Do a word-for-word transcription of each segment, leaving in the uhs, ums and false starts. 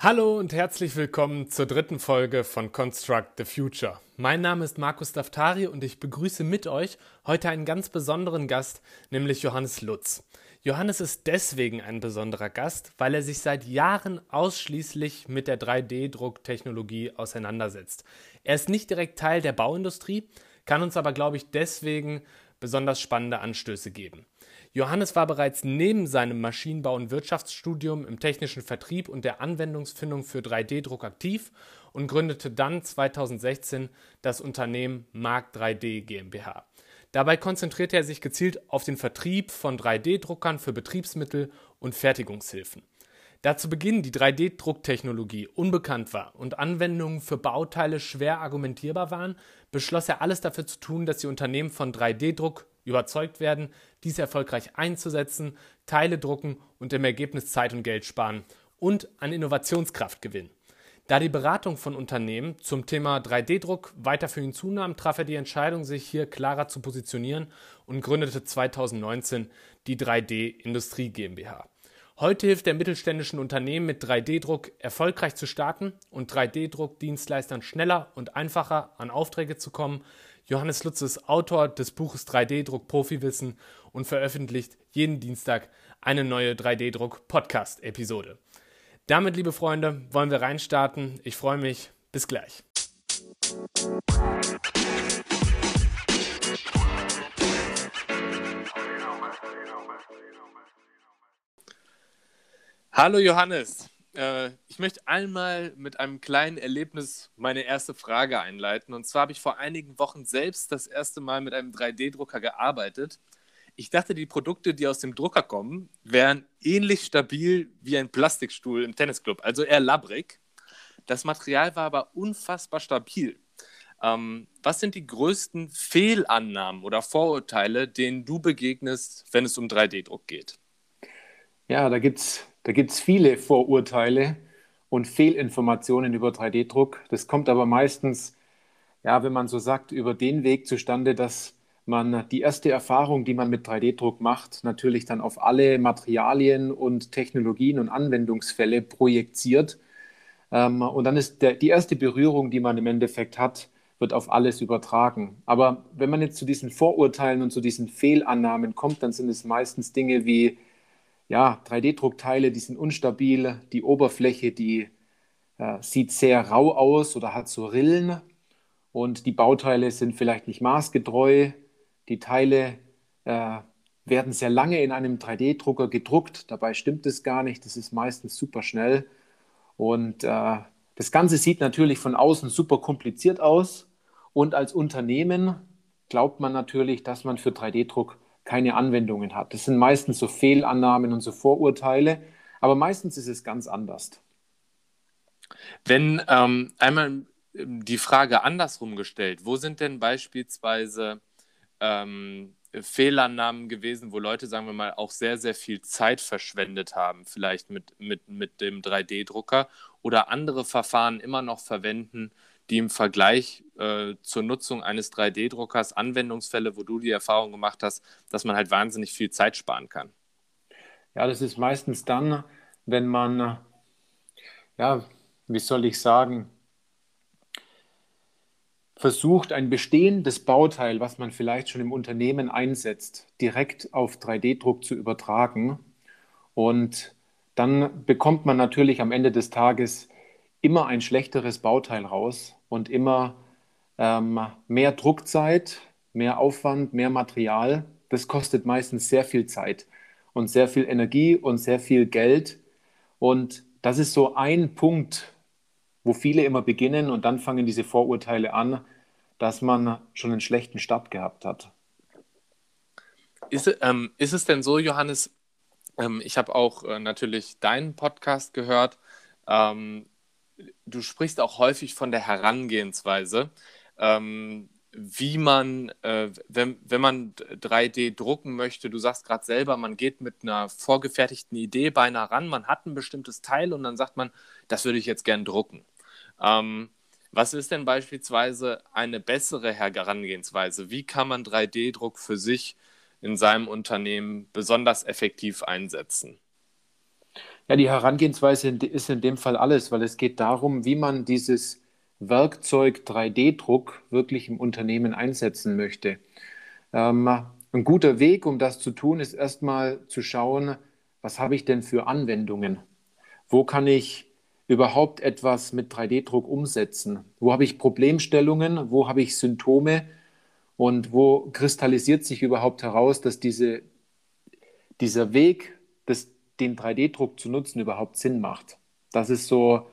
Hallo und herzlich willkommen zur dritten Folge von Construct the Future. Mein Name ist Markus Daftari und ich begrüße mit euch heute einen ganz besonderen Gast, nämlich Johannes Lutz. Johannes ist deswegen ein besonderer Gast, weil er sich seit Jahren ausschließlich mit der drei D Drucktechnologie auseinandersetzt. Er ist nicht direkt Teil der Bauindustrie, kann uns aber, glaube ich, deswegen besonders spannende Anstöße geben. Johannes war bereits neben seinem Maschinenbau- und Wirtschaftsstudium im technischen Vertrieb und der Anwendungsfindung für drei D Druck aktiv und gründete dann zweitausendsechzehn das Unternehmen Mark drei D GmbH. Dabei konzentrierte er sich gezielt auf den Vertrieb von drei D Druckern für Betriebsmittel und Fertigungshilfen. Da zu Beginn die drei D Drucktechnologie unbekannt war und Anwendungen für Bauteile schwer argumentierbar waren, beschloss er, alles dafür zu tun, dass die Unternehmen von drei D Druck überzeugt werden, dies erfolgreich einzusetzen, Teile drucken und im Ergebnis Zeit und Geld sparen und an Innovationskraft gewinnen. Da die Beratung von Unternehmen zum Thema drei D Druck weiter für ihn zunahm, traf er die Entscheidung, sich hier klarer zu positionieren und gründete zweitausendneunzehn die drei D-Industrie GmbH. Heute hilft er mittelständischen Unternehmen mit drei D Druck erfolgreich zu starten und drei D Druck Dienstleistern schneller und einfacher an Aufträge zu kommen. Johannes Lutz ist Autor des Buches drei D Druck Profiwissen und veröffentlicht jeden Dienstag eine neue drei D Druck Podcast Episode. Damit, liebe Freunde, wollen wir reinstarten. Ich freue mich. Bis gleich. Hallo Johannes, ich möchte einmal mit einem kleinen Erlebnis meine erste Frage einleiten. Und zwar habe ich vor einigen Wochen selbst das erste Mal mit einem drei D Drucker gearbeitet. Ich dachte, die Produkte, die aus dem Drucker kommen, wären ähnlich stabil wie ein Plastikstuhl im Tennisclub, also eher labbrig. Das Material war aber unfassbar stabil. Was sind die größten Fehlannahmen oder Vorurteile, denen du begegnest, wenn es um drei D Druck geht? Ja, da gibt es Da gibt es viele Vorurteile und Fehlinformationen über drei D Druck. Das kommt aber meistens, ja, wenn man so sagt, über den Weg zustande, dass man die erste Erfahrung, die man mit drei D Druck macht, natürlich dann auf alle Materialien und Technologien und Anwendungsfälle projiziert. Und dann ist der, die erste Berührung, die man im Endeffekt hat, wird auf alles übertragen. Aber wenn man jetzt zu diesen Vorurteilen und zu diesen Fehlannahmen kommt, dann sind es meistens Dinge wie: Ja, drei D Druckteile, die sind unstabil, die Oberfläche, die äh, sieht sehr rau aus oder hat so Rillen und die Bauteile sind vielleicht nicht maßgetreu, die Teile äh, werden sehr lange in einem drei D Drucker gedruckt, dabei stimmt es gar nicht, das ist meistens super schnell und äh, das Ganze sieht natürlich von außen super kompliziert aus und als Unternehmen glaubt man natürlich, dass man für drei D Druck keine Anwendungen hat. Das sind meistens so Fehlannahmen und so Vorurteile, aber meistens ist es ganz anders. Wenn ähm, einmal die Frage andersrum gestellt, wo sind denn beispielsweise ähm, Fehlannahmen gewesen, wo Leute, sagen wir mal, auch sehr, sehr viel Zeit verschwendet haben, vielleicht mit, mit, mit dem drei D Drucker oder andere Verfahren immer noch verwenden, die im Vergleich äh, zur Nutzung eines drei D Druckers Anwendungsfälle, wo du die Erfahrung gemacht hast, dass man halt wahnsinnig viel Zeit sparen kann? Ja, das ist meistens dann, wenn man, ja, wie soll ich sagen, versucht, ein bestehendes Bauteil, was man vielleicht schon im Unternehmen einsetzt, direkt auf drei D Druck zu übertragen. Und dann bekommt man natürlich am Ende des Tages immer ein schlechteres Bauteil raus und immer ähm, mehr Druckzeit, mehr Aufwand, mehr Material. Das kostet meistens sehr viel Zeit und sehr viel Energie und sehr viel Geld. Und das ist so ein Punkt, wo viele immer beginnen und dann fangen diese Vorurteile an, dass man schon einen schlechten Start gehabt hat. Ist, ähm, ist es denn so, Johannes, ähm, ich habe auch äh, natürlich deinen Podcast gehört, ähm, du sprichst auch häufig von der Herangehensweise, ähm, wie man, äh, wenn, wenn man drei D drucken möchte, du sagst gerade selber, man geht mit einer vorgefertigten Idee beinahe ran, man hat ein bestimmtes Teil und dann sagt man, das würde ich jetzt gern drucken. Ähm, was ist denn beispielsweise eine bessere Herangehensweise? Wie kann man drei D Druck für sich in seinem Unternehmen besonders effektiv einsetzen? Ja, die Herangehensweise ist in dem Fall alles, weil es geht darum, wie man dieses Werkzeug drei D Druck wirklich im Unternehmen einsetzen möchte. Ähm, ein guter Weg, um das zu tun, ist erstmal zu schauen, was habe ich denn für Anwendungen? Wo kann ich überhaupt etwas mit drei D Druck umsetzen? Wo habe ich Problemstellungen? Wo habe ich Symptome? Und wo kristallisiert sich überhaupt heraus, dass diese, dieser Weg, das, den drei D Druck zu nutzen, überhaupt Sinn macht? Das ist so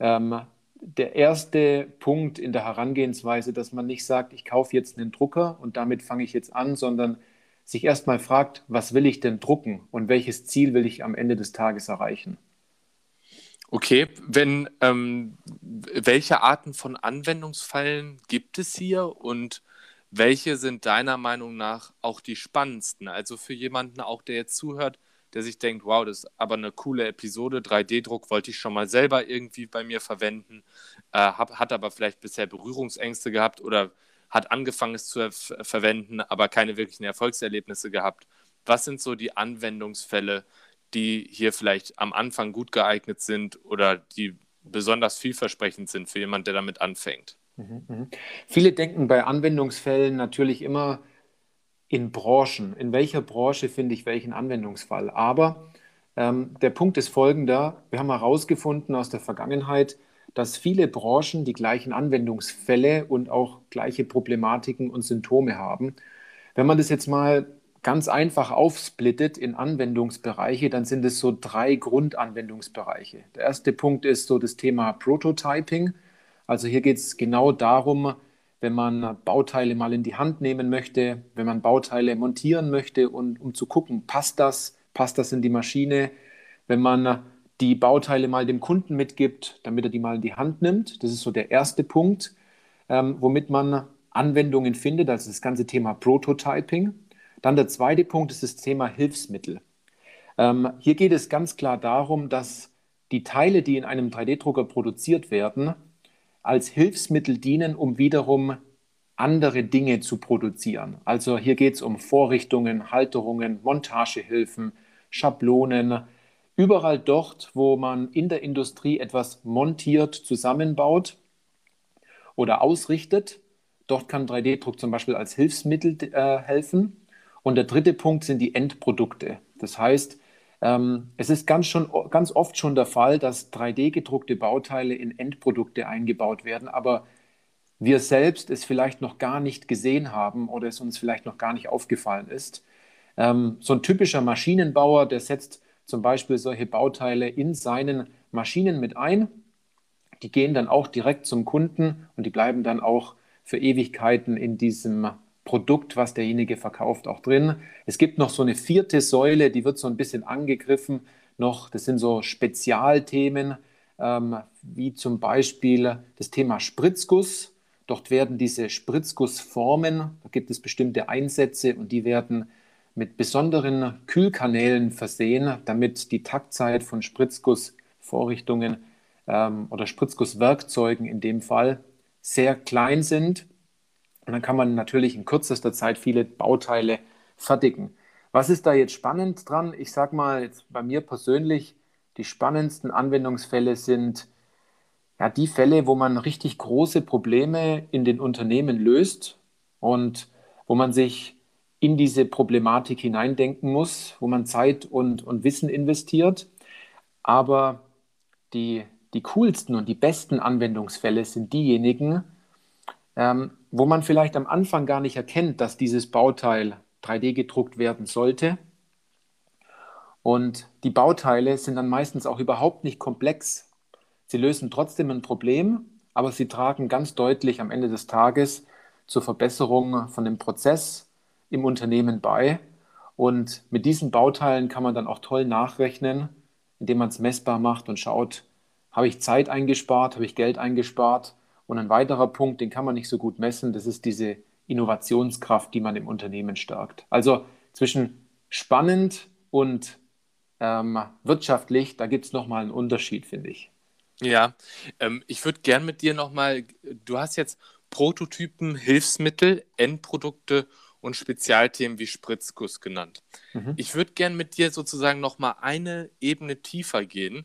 ähm, der erste Punkt in der Herangehensweise, dass man nicht sagt, ich kaufe jetzt einen Drucker und damit fange ich jetzt an, sondern sich erstmal fragt, was will ich denn drucken und welches Ziel will ich am Ende des Tages erreichen? Okay, wenn, ähm, welche Arten von Anwendungsfällen gibt es hier und welche sind deiner Meinung nach auch die spannendsten? Also für jemanden auch, der jetzt zuhört, der sich denkt, wow, das ist aber eine coole Episode, drei D Druck wollte ich schon mal selber irgendwie bei mir verwenden, äh, hab, hat aber vielleicht bisher Berührungsängste gehabt oder hat angefangen es zu f- verwenden, aber keine wirklichen Erfolgserlebnisse gehabt. Was sind so die Anwendungsfälle, die hier vielleicht am Anfang gut geeignet sind oder die besonders vielversprechend sind für jemanden, der damit anfängt? Mhm. Viele denken bei Anwendungsfällen natürlich immer in Branchen. In welcher Branche finde ich welchen Anwendungsfall? Aber ähm, der Punkt ist folgender. Wir haben herausgefunden aus der Vergangenheit, dass viele Branchen die gleichen Anwendungsfälle und auch gleiche Problematiken und Symptome haben. Wenn man das jetzt mal ganz einfach aufsplittet in Anwendungsbereiche, dann sind es so drei Grundanwendungsbereiche. Der erste Punkt ist so das Thema Prototyping. Also hier geht es genau darum, wenn man Bauteile mal in die Hand nehmen möchte, wenn man Bauteile montieren möchte, und, um zu gucken, passt das, passt das in die Maschine, wenn man die Bauteile mal dem Kunden mitgibt, damit er die mal in die Hand nimmt. Das ist so der erste Punkt, ähm, womit man Anwendungen findet, also das ganze Thema Prototyping. Dann der zweite Punkt ist das Thema Hilfsmittel. Ähm, hier geht es ganz klar darum, dass die Teile, die in einem drei D Drucker produziert werden, als Hilfsmittel dienen, um wiederum andere Dinge zu produzieren. Also hier geht es um Vorrichtungen, Halterungen, Montagehilfen, Schablonen. Überall dort, wo man in der Industrie etwas montiert, zusammenbaut oder ausrichtet, dort kann drei D Druck zum Beispiel als Hilfsmittel äh, helfen. Und der dritte Punkt sind die Endprodukte. Das heißt, es ist ganz, schon, ganz oft schon der Fall, dass drei D gedruckte Bauteile in Endprodukte eingebaut werden, aber wir selbst es vielleicht noch gar nicht gesehen haben oder es uns vielleicht noch gar nicht aufgefallen ist. So ein typischer Maschinenbauer, der setzt zum Beispiel solche Bauteile in seinen Maschinen mit ein. Die gehen dann auch direkt zum Kunden und die bleiben dann auch für Ewigkeiten in diesem Produkt, was derjenige verkauft, auch drin. Es gibt noch so eine vierte Säule, die wird so ein bisschen angegriffen noch. Das sind so Spezialthemen, ähm, wie zum Beispiel das Thema Spritzguss. Dort werden diese Spritzgussformen, da gibt es bestimmte Einsätze und die werden mit besonderen Kühlkanälen versehen, damit die Taktzeit von Spritzgussvorrichtungen ähm, oder Spritzgusswerkzeugen in dem Fall sehr klein sind. Und dann kann man natürlich in kürzester Zeit viele Bauteile fertigen. Was ist da jetzt spannend dran? Ich sage mal, jetzt bei mir persönlich, die spannendsten Anwendungsfälle sind ja die Fälle, wo man richtig große Probleme in den Unternehmen löst und wo man sich in diese Problematik hineindenken muss, wo man Zeit und, und Wissen investiert. Aber die, die coolsten und die besten Anwendungsfälle sind diejenigen, ähm, wo man vielleicht am Anfang gar nicht erkennt, dass dieses Bauteil drei D gedruckt werden sollte. Und die Bauteile sind dann meistens auch überhaupt nicht komplex. Sie lösen trotzdem ein Problem, aber sie tragen ganz deutlich am Ende des Tages zur Verbesserung von dem Prozess im Unternehmen bei. Und mit diesen Bauteilen kann man dann auch toll nachrechnen, indem man es messbar macht und schaut, habe ich Zeit eingespart, habe ich Geld eingespart? Und ein weiterer Punkt, den kann man nicht so gut messen, das ist diese Innovationskraft, die man im Unternehmen stärkt. Also zwischen spannend und ähm, wirtschaftlich, da gibt es nochmal einen Unterschied, finde ich. Ja, ähm, ich würde gern mit dir nochmal, du hast jetzt Prototypen, Hilfsmittel, Endprodukte und Spezialthemen wie Spritzguss genannt. Mhm. Ich würde gerne mit dir sozusagen nochmal eine Ebene tiefer gehen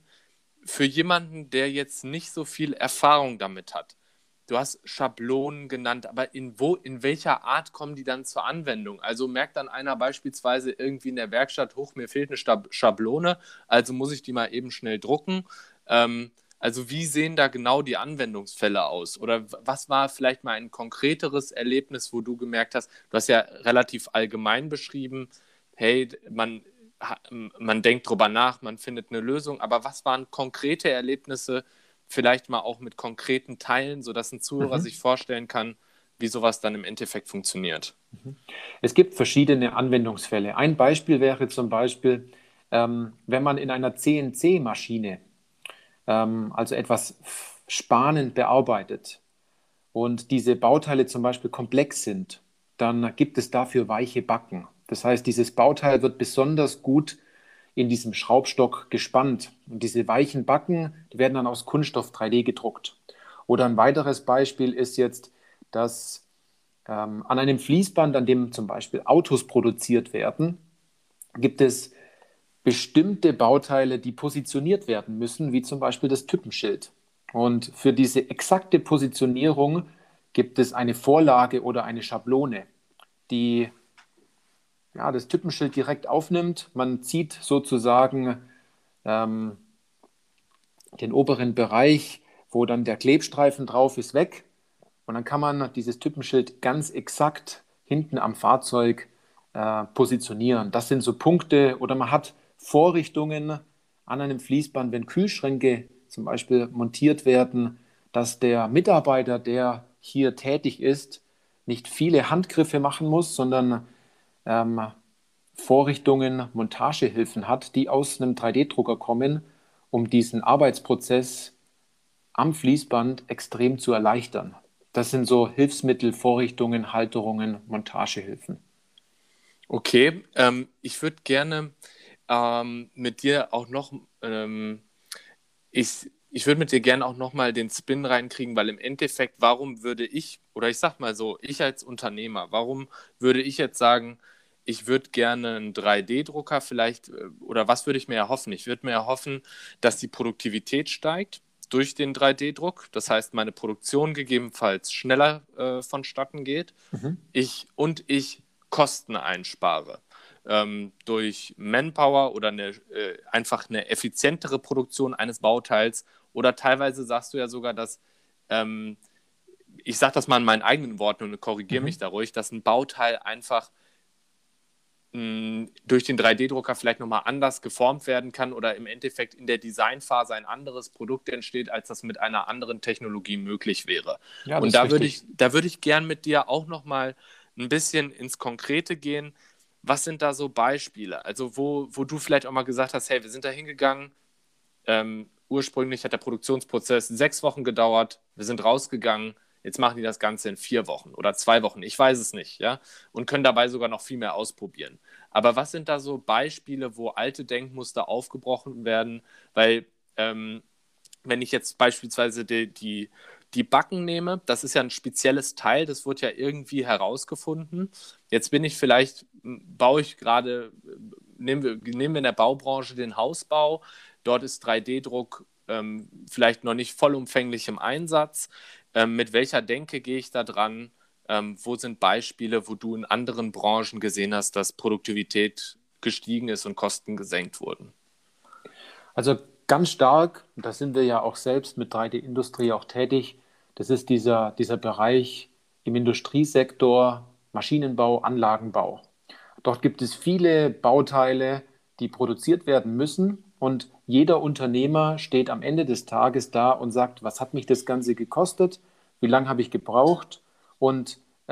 für jemanden, der jetzt nicht so viel Erfahrung damit hat. Du hast Schablonen genannt, aber in, wo, in welcher Art kommen die dann zur Anwendung? Also merkt dann einer beispielsweise irgendwie in der Werkstatt, hoch, mir fehlt eine Stab- Schablone, also muss ich die mal eben schnell drucken. Ähm, also wie sehen da genau die Anwendungsfälle aus? Oder was war vielleicht mal ein konkreteres Erlebnis, wo du gemerkt hast, du hast ja relativ allgemein beschrieben, hey, man, man denkt drüber nach, man findet eine Lösung, aber was waren konkrete Erlebnisse, vielleicht mal auch mit konkreten Teilen, sodass ein Zuhörer mhm. sich vorstellen kann, wie sowas dann im Endeffekt funktioniert. Es gibt verschiedene Anwendungsfälle. Ein Beispiel wäre zum Beispiel, ähm, wenn man in einer C N C-Maschine ähm, also etwas spanend bearbeitet und diese Bauteile zum Beispiel komplex sind, dann gibt es dafür weiche Backen. Das heißt, dieses Bauteil wird besonders gut in diesem Schraubstock gespannt. Und diese weichen Backen, die werden dann aus Kunststoff drei D gedruckt. Oder ein weiteres Beispiel ist jetzt, dass ähm, an einem Fließband, an dem zum Beispiel Autos produziert werden, gibt es bestimmte Bauteile, die positioniert werden müssen, wie zum Beispiel das Typenschild. Und für diese exakte Positionierung gibt es eine Vorlage oder eine Schablone, die Ja, das Typenschild direkt aufnimmt. Man zieht sozusagen ähm, den oberen Bereich, wo dann der Klebstreifen drauf ist, weg. Und dann kann man dieses Typenschild ganz exakt hinten am Fahrzeug äh, positionieren. Das sind so Punkte. Oder man hat Vorrichtungen an einem Fließband, wenn Kühlschränke zum Beispiel montiert werden, dass der Mitarbeiter, der hier tätig ist, nicht viele Handgriffe machen muss, sondern Vorrichtungen, Montagehilfen hat, die aus einem drei D-Drucker kommen, um diesen Arbeitsprozess am Fließband extrem zu erleichtern. Das sind so Hilfsmittel, Vorrichtungen, Halterungen, Montagehilfen. Okay, ähm, ich würde gerne ähm, mit dir auch noch, ähm, ich, ich würde mit dir gerne auch noch mal den Spin reinkriegen, weil im Endeffekt, warum würde ich, oder ich sag mal so, ich als Unternehmer, warum würde ich jetzt sagen, ich würde gerne einen drei D-Drucker vielleicht, oder was würde ich mir erhoffen? Ich würde mir erhoffen, dass die Produktivität steigt durch den drei D-Druck. Das heißt, meine Produktion gegebenenfalls schneller äh, vonstatten geht. Mhm. Ich, und ich Kosten einspare ähm, durch Manpower oder eine, äh, einfach eine effizientere Produktion eines Bauteils. Oder teilweise sagst du ja sogar, dass ähm, ich sage das mal in meinen eigenen Worten und korrigiere mhm. mich da ruhig, dass ein Bauteil einfach durch den drei D-Drucker vielleicht nochmal anders geformt werden kann oder im Endeffekt in der Designphase ein anderes Produkt entsteht, als das mit einer anderen Technologie möglich wäre. Ja, und da würde ich, da würde ich gern mit dir auch nochmal ein bisschen ins Konkrete gehen. Was sind da so Beispiele? Also wo, wo du vielleicht auch mal gesagt hast, hey, wir sind da hingegangen, ähm, ursprünglich hat der Produktionsprozess sechs Wochen gedauert, wir sind rausgegangen, jetzt machen die das Ganze in vier Wochen oder zwei Wochen, ich weiß es nicht, ja, und können dabei sogar noch viel mehr ausprobieren. Aber was sind da so Beispiele, wo alte Denkmuster aufgebrochen werden? Weil, ähm, wenn ich jetzt beispielsweise die, die, die Backen nehme, das ist ja ein spezielles Teil, das wird ja irgendwie herausgefunden. Jetzt bin ich vielleicht, baue ich gerade, nehmen wir, nehmen wir in der Baubranche den Hausbau, dort ist drei D-Druck ähm, vielleicht noch nicht vollumfänglich im Einsatz. Ähm, mit welcher Denke gehe ich da dran? Ähm, wo sind Beispiele, wo du in anderen Branchen gesehen hast, dass Produktivität gestiegen ist und Kosten gesenkt wurden? Also ganz stark, und da sind wir ja auch selbst mit drei D-Industrie auch tätig, das ist dieser, dieser Bereich im Industriesektor, Maschinenbau, Anlagenbau. Dort gibt es viele Bauteile, die produziert werden müssen. Und jeder Unternehmer steht am Ende des Tages da und sagt, was hat mich das Ganze gekostet, wie lange habe ich gebraucht und äh,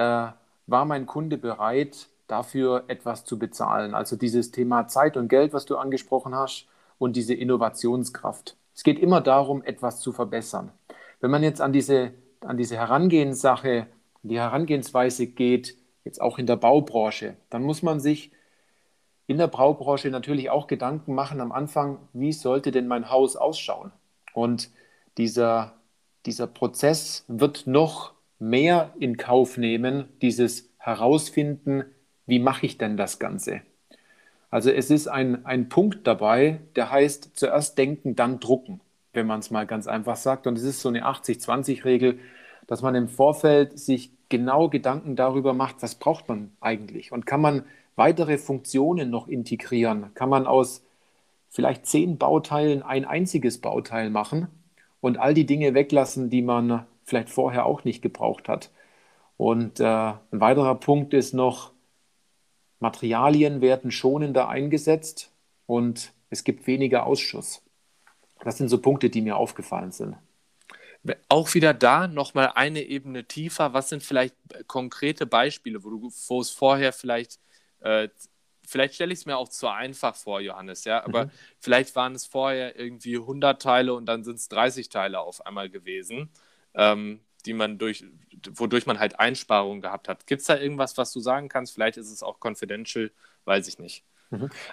war mein Kunde bereit, dafür etwas zu bezahlen. Also dieses Thema Zeit und Geld, was du angesprochen hast, und diese Innovationskraft. Es geht immer darum, etwas zu verbessern. Wenn man jetzt an diese, an diese Herangehenssache, die Herangehensweise geht, jetzt auch in der Baubranche, dann muss man sich in der Baubranche natürlich auch Gedanken machen am Anfang, wie sollte denn mein Haus ausschauen? Und dieser, dieser Prozess wird noch mehr in Kauf nehmen, dieses Herausfinden, wie mache ich denn das Ganze? Also es ist ein, ein Punkt dabei, der heißt, zuerst denken, dann drucken, wenn man es mal ganz einfach sagt. Und es ist so eine achtzig zwanzig Regel, dass man im Vorfeld sich genau Gedanken darüber macht, was braucht man eigentlich? Und kann man weitere Funktionen noch integrieren? Kann man aus vielleicht zehn Bauteilen ein einziges Bauteil machen und all die Dinge weglassen, die man vielleicht vorher auch nicht gebraucht hat? Und äh, ein weiterer Punkt ist noch, Materialien werden schonender eingesetzt und es gibt weniger Ausschuss. Das sind so Punkte, die mir aufgefallen sind. Auch wieder da nochmal eine Ebene tiefer. Was sind vielleicht konkrete Beispiele, wo, du, wo es vorher vielleicht, äh, vielleicht stelle ich es mir auch zu einfach vor, Johannes, ja, aber mhm. vielleicht waren es vorher irgendwie hundert Teile und dann sind es dreißig Teile auf einmal gewesen, ähm, die man durch, wodurch man halt Einsparungen gehabt hat. Gibt es da irgendwas, was du sagen kannst? Vielleicht ist es auch confidential, weiß ich nicht.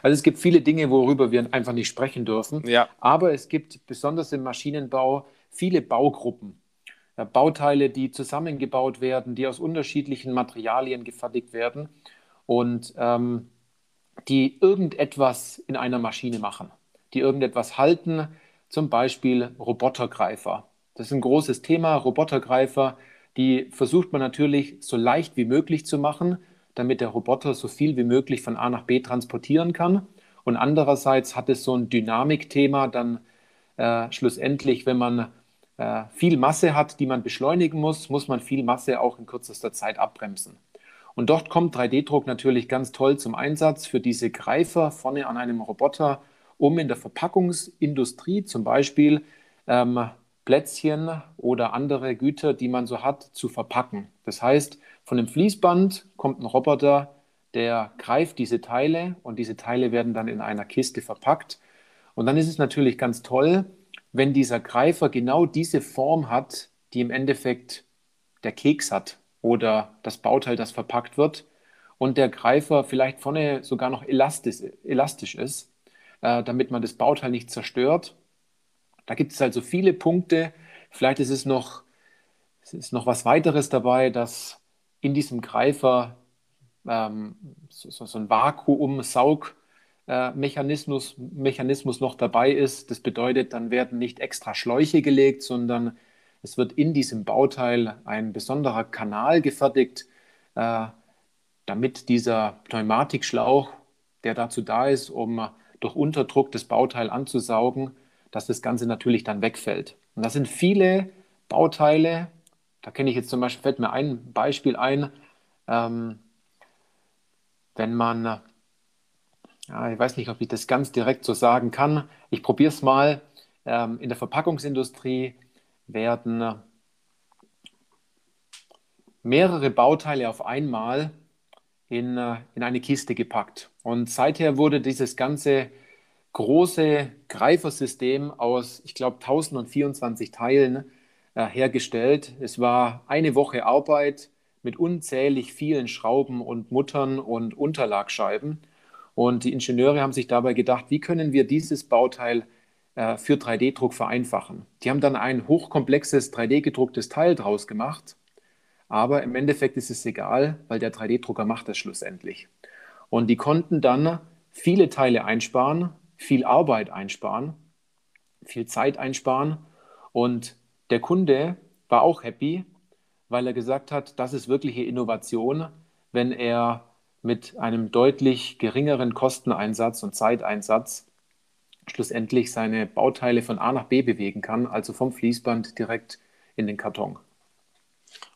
Also es gibt viele Dinge, worüber wir einfach nicht sprechen dürfen, ja. Aber es gibt besonders im Maschinenbau viele Baugruppen, ja, Bauteile, die zusammengebaut werden, die aus unterschiedlichen Materialien gefertigt werden und ähm, die irgendetwas in einer Maschine machen, die irgendetwas halten, zum Beispiel Robotergreifer. Das ist ein großes Thema, Robotergreifer, die versucht man natürlich so leicht wie möglich zu machen, damit der Roboter so viel wie möglich von A nach B transportieren kann. Und andererseits hat es so ein Dynamikthema dann äh, schlussendlich, wenn man äh, viel Masse hat, die man beschleunigen muss, muss man viel Masse auch in kürzester Zeit abbremsen. Und dort kommt drei D Druck natürlich ganz toll zum Einsatz für diese Greifer vorne an einem Roboter, um in der Verpackungsindustrie zum Beispiel ähm, Plätzchen oder andere Güter, die man so hat, zu verpacken. Das heißt, von dem Fließband kommt ein Roboter, der greift diese Teile und diese Teile werden dann in einer Kiste verpackt. Und dann ist es natürlich ganz toll, wenn dieser Greifer genau diese Form hat, die im Endeffekt der Keks hat oder das Bauteil, das verpackt wird und der Greifer vielleicht vorne sogar noch elastisch, elastisch ist, äh, damit man das Bauteil nicht zerstört. Da gibt es also viele Punkte. Vielleicht ist es noch, es ist noch was weiteres dabei, dass in diesem Greifer ähm, so, so ein Vakuum-Saug-Mechanismus Mechanismus noch dabei ist. Das bedeutet, dann werden nicht extra Schläuche gelegt, sondern es wird in diesem Bauteil ein besonderer Kanal gefertigt, äh, damit dieser Pneumatikschlauch, der dazu da ist, um durch Unterdruck das Bauteil anzusaugen, dass das Ganze natürlich dann wegfällt. Und das sind viele Bauteile. Da kenne ich jetzt zum Beispiel, fällt mir ein Beispiel ein, ähm, wenn man, ja, ich weiß nicht, ob ich das ganz direkt so sagen kann, ich probiere es mal, ähm, in der Verpackungsindustrie werden mehrere Bauteile auf einmal in, in eine Kiste gepackt. Und seither wurde dieses ganze große Greifersystem aus, ich glaube, tausendvierundzwanzig Teilen hergestellt. Es war eine Woche Arbeit mit unzählig vielen Schrauben und Muttern und Unterlagscheiben. Und die Ingenieure haben sich dabei gedacht, wie können wir dieses Bauteil äh, für drei D Druck vereinfachen? Die haben dann ein hochkomplexes drei D gedrucktes Teil draus gemacht. Aber im Endeffekt ist es egal, weil der drei D Drucker macht das schlussendlich. Und die konnten dann viele Teile einsparen, viel Arbeit einsparen, viel Zeit einsparen und der Kunde war auch happy, weil er gesagt hat, das ist wirkliche Innovation, wenn er mit einem deutlich geringeren Kosteneinsatz und Zeiteinsatz schlussendlich seine Bauteile von A nach B bewegen kann, also vom Fließband direkt in den Karton.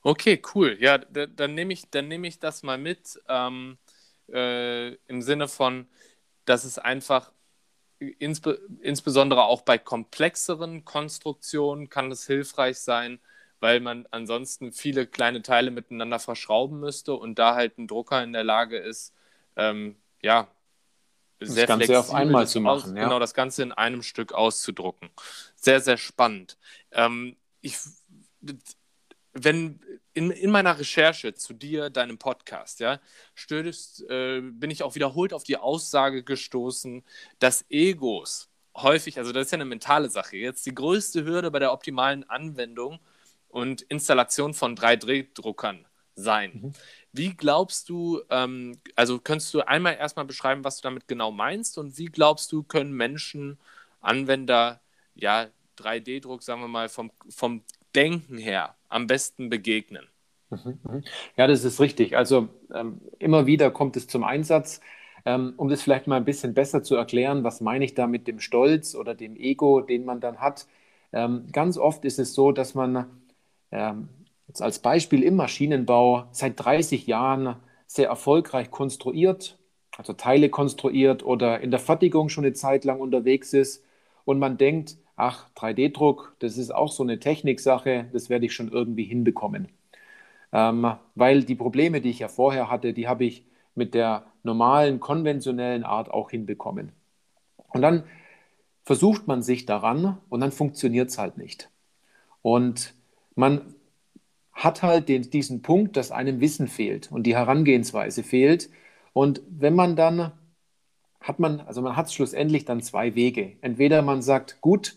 Okay, cool. Ja, da, dann nehme ich, dann nehme ich das mal mit, ähm, äh, im Sinne von, dass es einfach Insbe- insbesondere auch bei komplexeren Konstruktionen kann es hilfreich sein, weil man ansonsten viele kleine Teile miteinander verschrauben müsste und da halt ein Drucker in der Lage ist, ähm, ja, sehr das flexibel auf einmal zu machen, aus- ja. Genau, das Ganze in einem Stück auszudrucken. Sehr, sehr spannend. Ähm, ich, wenn in, in meiner Recherche zu dir, deinem Podcast, ja, stößt, äh, bin ich auch wiederholt auf die Aussage gestoßen, dass Egos häufig, also das ist ja eine mentale Sache, jetzt die größte Hürde bei der optimalen Anwendung und Installation von drei D-Druckern sein. Mhm. Wie glaubst du, ähm, also könntest du einmal erstmal beschreiben, was du damit genau meinst, und wie glaubst du, können Menschen, Anwender, ja, drei D Druck, sagen wir mal, vom, vom Denken her am besten begegnen? Ja, das ist richtig. Also ähm, immer wieder kommt es zum Einsatz. Ähm, um das vielleicht mal ein bisschen besser zu erklären, was meine ich da mit dem Stolz oder dem Ego, den man dann hat? Ähm, ganz oft ist es so, dass man ähm, jetzt als Beispiel im Maschinenbau seit dreißig Jahren sehr erfolgreich konstruiert, also Teile konstruiert oder in der Fertigung schon eine Zeit lang unterwegs ist, und man denkt, ach, drei D Druck, das ist auch so eine Techniksache, das werde ich schon irgendwie hinbekommen. Ähm, weil die Probleme, die ich ja vorher hatte, die habe ich mit der normalen, konventionellen Art auch hinbekommen. Und dann versucht man sich daran und dann funktioniert es halt nicht. Und man hat halt den, diesen Punkt, dass einem Wissen fehlt und die Herangehensweise fehlt. Und wenn man dann, hat man, also man hat schlussendlich dann zwei Wege. Entweder man sagt, gut,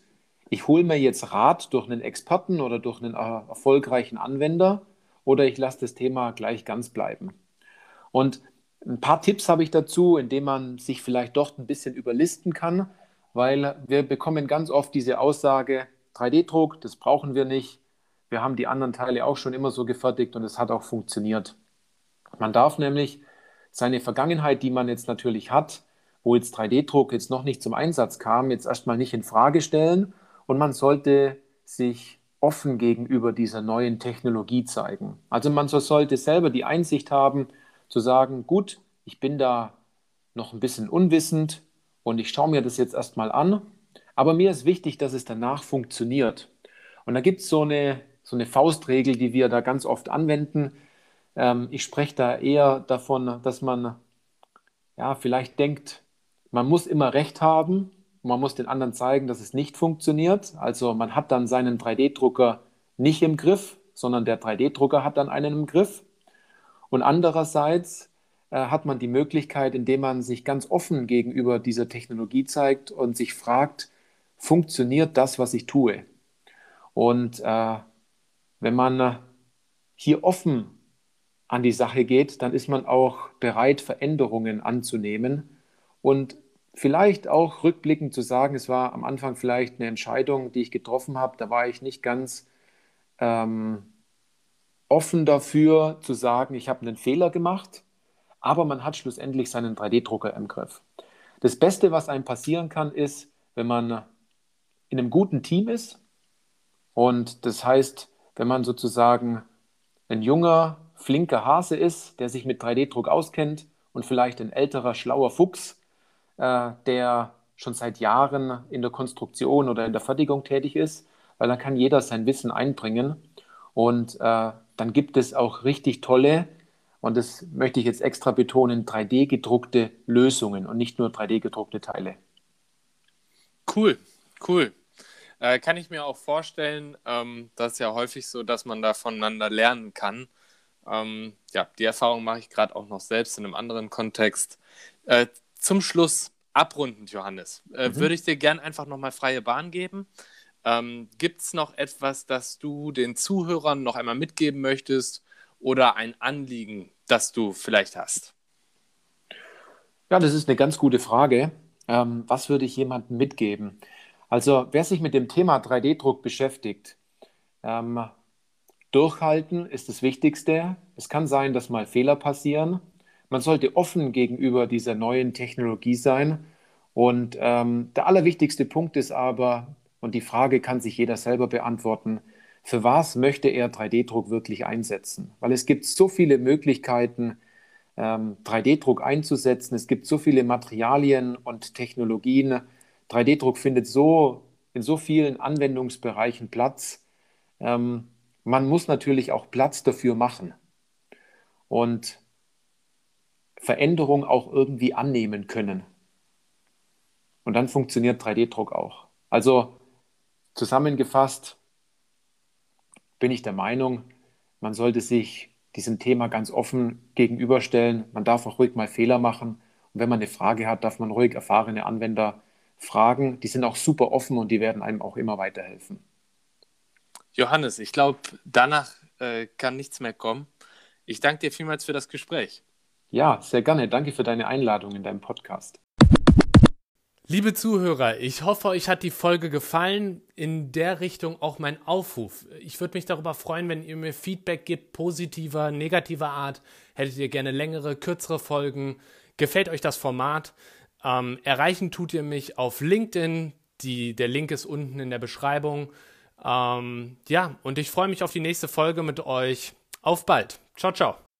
ich hole mir jetzt Rat durch einen Experten oder durch einen äh, erfolgreichen Anwender, oder ich lasse das Thema gleich ganz bleiben. Und ein paar Tipps habe ich dazu, indem man sich vielleicht doch ein bisschen überlisten kann, weil wir bekommen ganz oft diese Aussage, drei D Druck, das brauchen wir nicht. Wir haben die anderen Teile auch schon immer so gefertigt und es hat auch funktioniert. Man darf nämlich seine Vergangenheit, die man jetzt natürlich hat, wo jetzt drei D Druck jetzt noch nicht zum Einsatz kam, jetzt erstmal nicht in Frage stellen, und man sollte sich offen gegenüber dieser neuen Technologie zeigen. Also man sollte selber die Einsicht haben, zu sagen, gut, ich bin da noch ein bisschen unwissend und ich schaue mir das jetzt erstmal an, aber mir ist wichtig, dass es danach funktioniert. Und da gibt es so eine, so eine Faustregel, die wir da ganz oft anwenden. Ähm, ich spreche da eher davon, dass man ja vielleicht denkt, man muss immer recht haben, man muss den anderen zeigen, dass es nicht funktioniert. Also man hat dann seinen drei D Drucker nicht im Griff, sondern der drei D Drucker hat dann einen im Griff. Und andererseits äh, hat man die Möglichkeit, indem man sich ganz offen gegenüber dieser Technologie zeigt und sich fragt, funktioniert das, was ich tue? Und äh, wenn man hier offen an die Sache geht, dann ist man auch bereit, Veränderungen anzunehmen und vielleicht auch rückblickend zu sagen, es war am Anfang vielleicht eine Entscheidung, die ich getroffen habe, da war ich nicht ganz ähm, offen dafür zu sagen, ich habe einen Fehler gemacht, aber man hat schlussendlich seinen drei D Drucker im Griff. Das Beste, was einem passieren kann, ist, wenn man in einem guten Team ist, und das heißt, wenn man sozusagen ein junger, flinker Hase ist, der sich mit drei D Druck auskennt, und vielleicht ein älterer, schlauer Fuchs, der schon seit Jahren in der Konstruktion oder in der Fertigung tätig ist, weil dann kann jeder sein Wissen einbringen, und äh, dann gibt es auch richtig tolle, und das möchte ich jetzt extra betonen, drei D gedruckte Lösungen und nicht nur drei D gedruckte Teile. Cool, cool. Äh, kann ich mir auch vorstellen, ähm, das ist ja häufig so, dass man da voneinander lernen kann. Ähm, ja, die Erfahrung mache ich gerade auch noch selbst in einem anderen Kontext. Äh, Zum Schluss, abrundend, Johannes, äh, mhm. würde ich dir gerne einfach nochmal freie Bahn geben. Ähm, gibt es noch etwas, das du den Zuhörern noch einmal mitgeben möchtest, oder ein Anliegen, das du vielleicht hast? Ja, das ist eine ganz gute Frage. Ähm, was würde ich jemandem mitgeben? Also, wer sich mit dem Thema drei D Druck beschäftigt, ähm, durchhalten ist das Wichtigste. Es kann sein, dass mal Fehler passieren. Man sollte offen gegenüber dieser neuen Technologie sein. Und ähm, der allerwichtigste Punkt ist aber, und die Frage kann sich jeder selber beantworten, für was möchte er drei D Druck wirklich einsetzen? Weil es gibt so viele Möglichkeiten, ähm, drei D Druck einzusetzen. Es gibt so viele Materialien und Technologien. drei D Druck findet so in so vielen Anwendungsbereichen Platz. Ähm, man muss natürlich auch Platz dafür machen. Und Veränderung auch irgendwie annehmen können. Und dann funktioniert drei D Druck auch. Also zusammengefasst bin ich der Meinung, man sollte sich diesem Thema ganz offen gegenüberstellen. Man darf auch ruhig mal Fehler machen. Und wenn man eine Frage hat, darf man ruhig erfahrene Anwender fragen. Die sind auch super offen und die werden einem auch immer weiterhelfen. Johannes, ich glaube, danach äh, kann nichts mehr kommen. Ich danke dir vielmals für das Gespräch. Ja, sehr gerne. Danke für deine Einladung in deinem Podcast. Liebe Zuhörer, ich hoffe, euch hat die Folge gefallen. In der Richtung auch mein Aufruf. Ich würde mich darüber freuen, wenn ihr mir Feedback gebt, positiver, negativer Art. Hättet ihr gerne längere, kürzere Folgen? Gefällt euch das Format? Ähm, erreichen tut ihr mich auf LinkedIn. Die, der Link ist unten in der Beschreibung. Ähm, ja, und ich freue mich auf die nächste Folge mit euch. Auf bald. Ciao, ciao.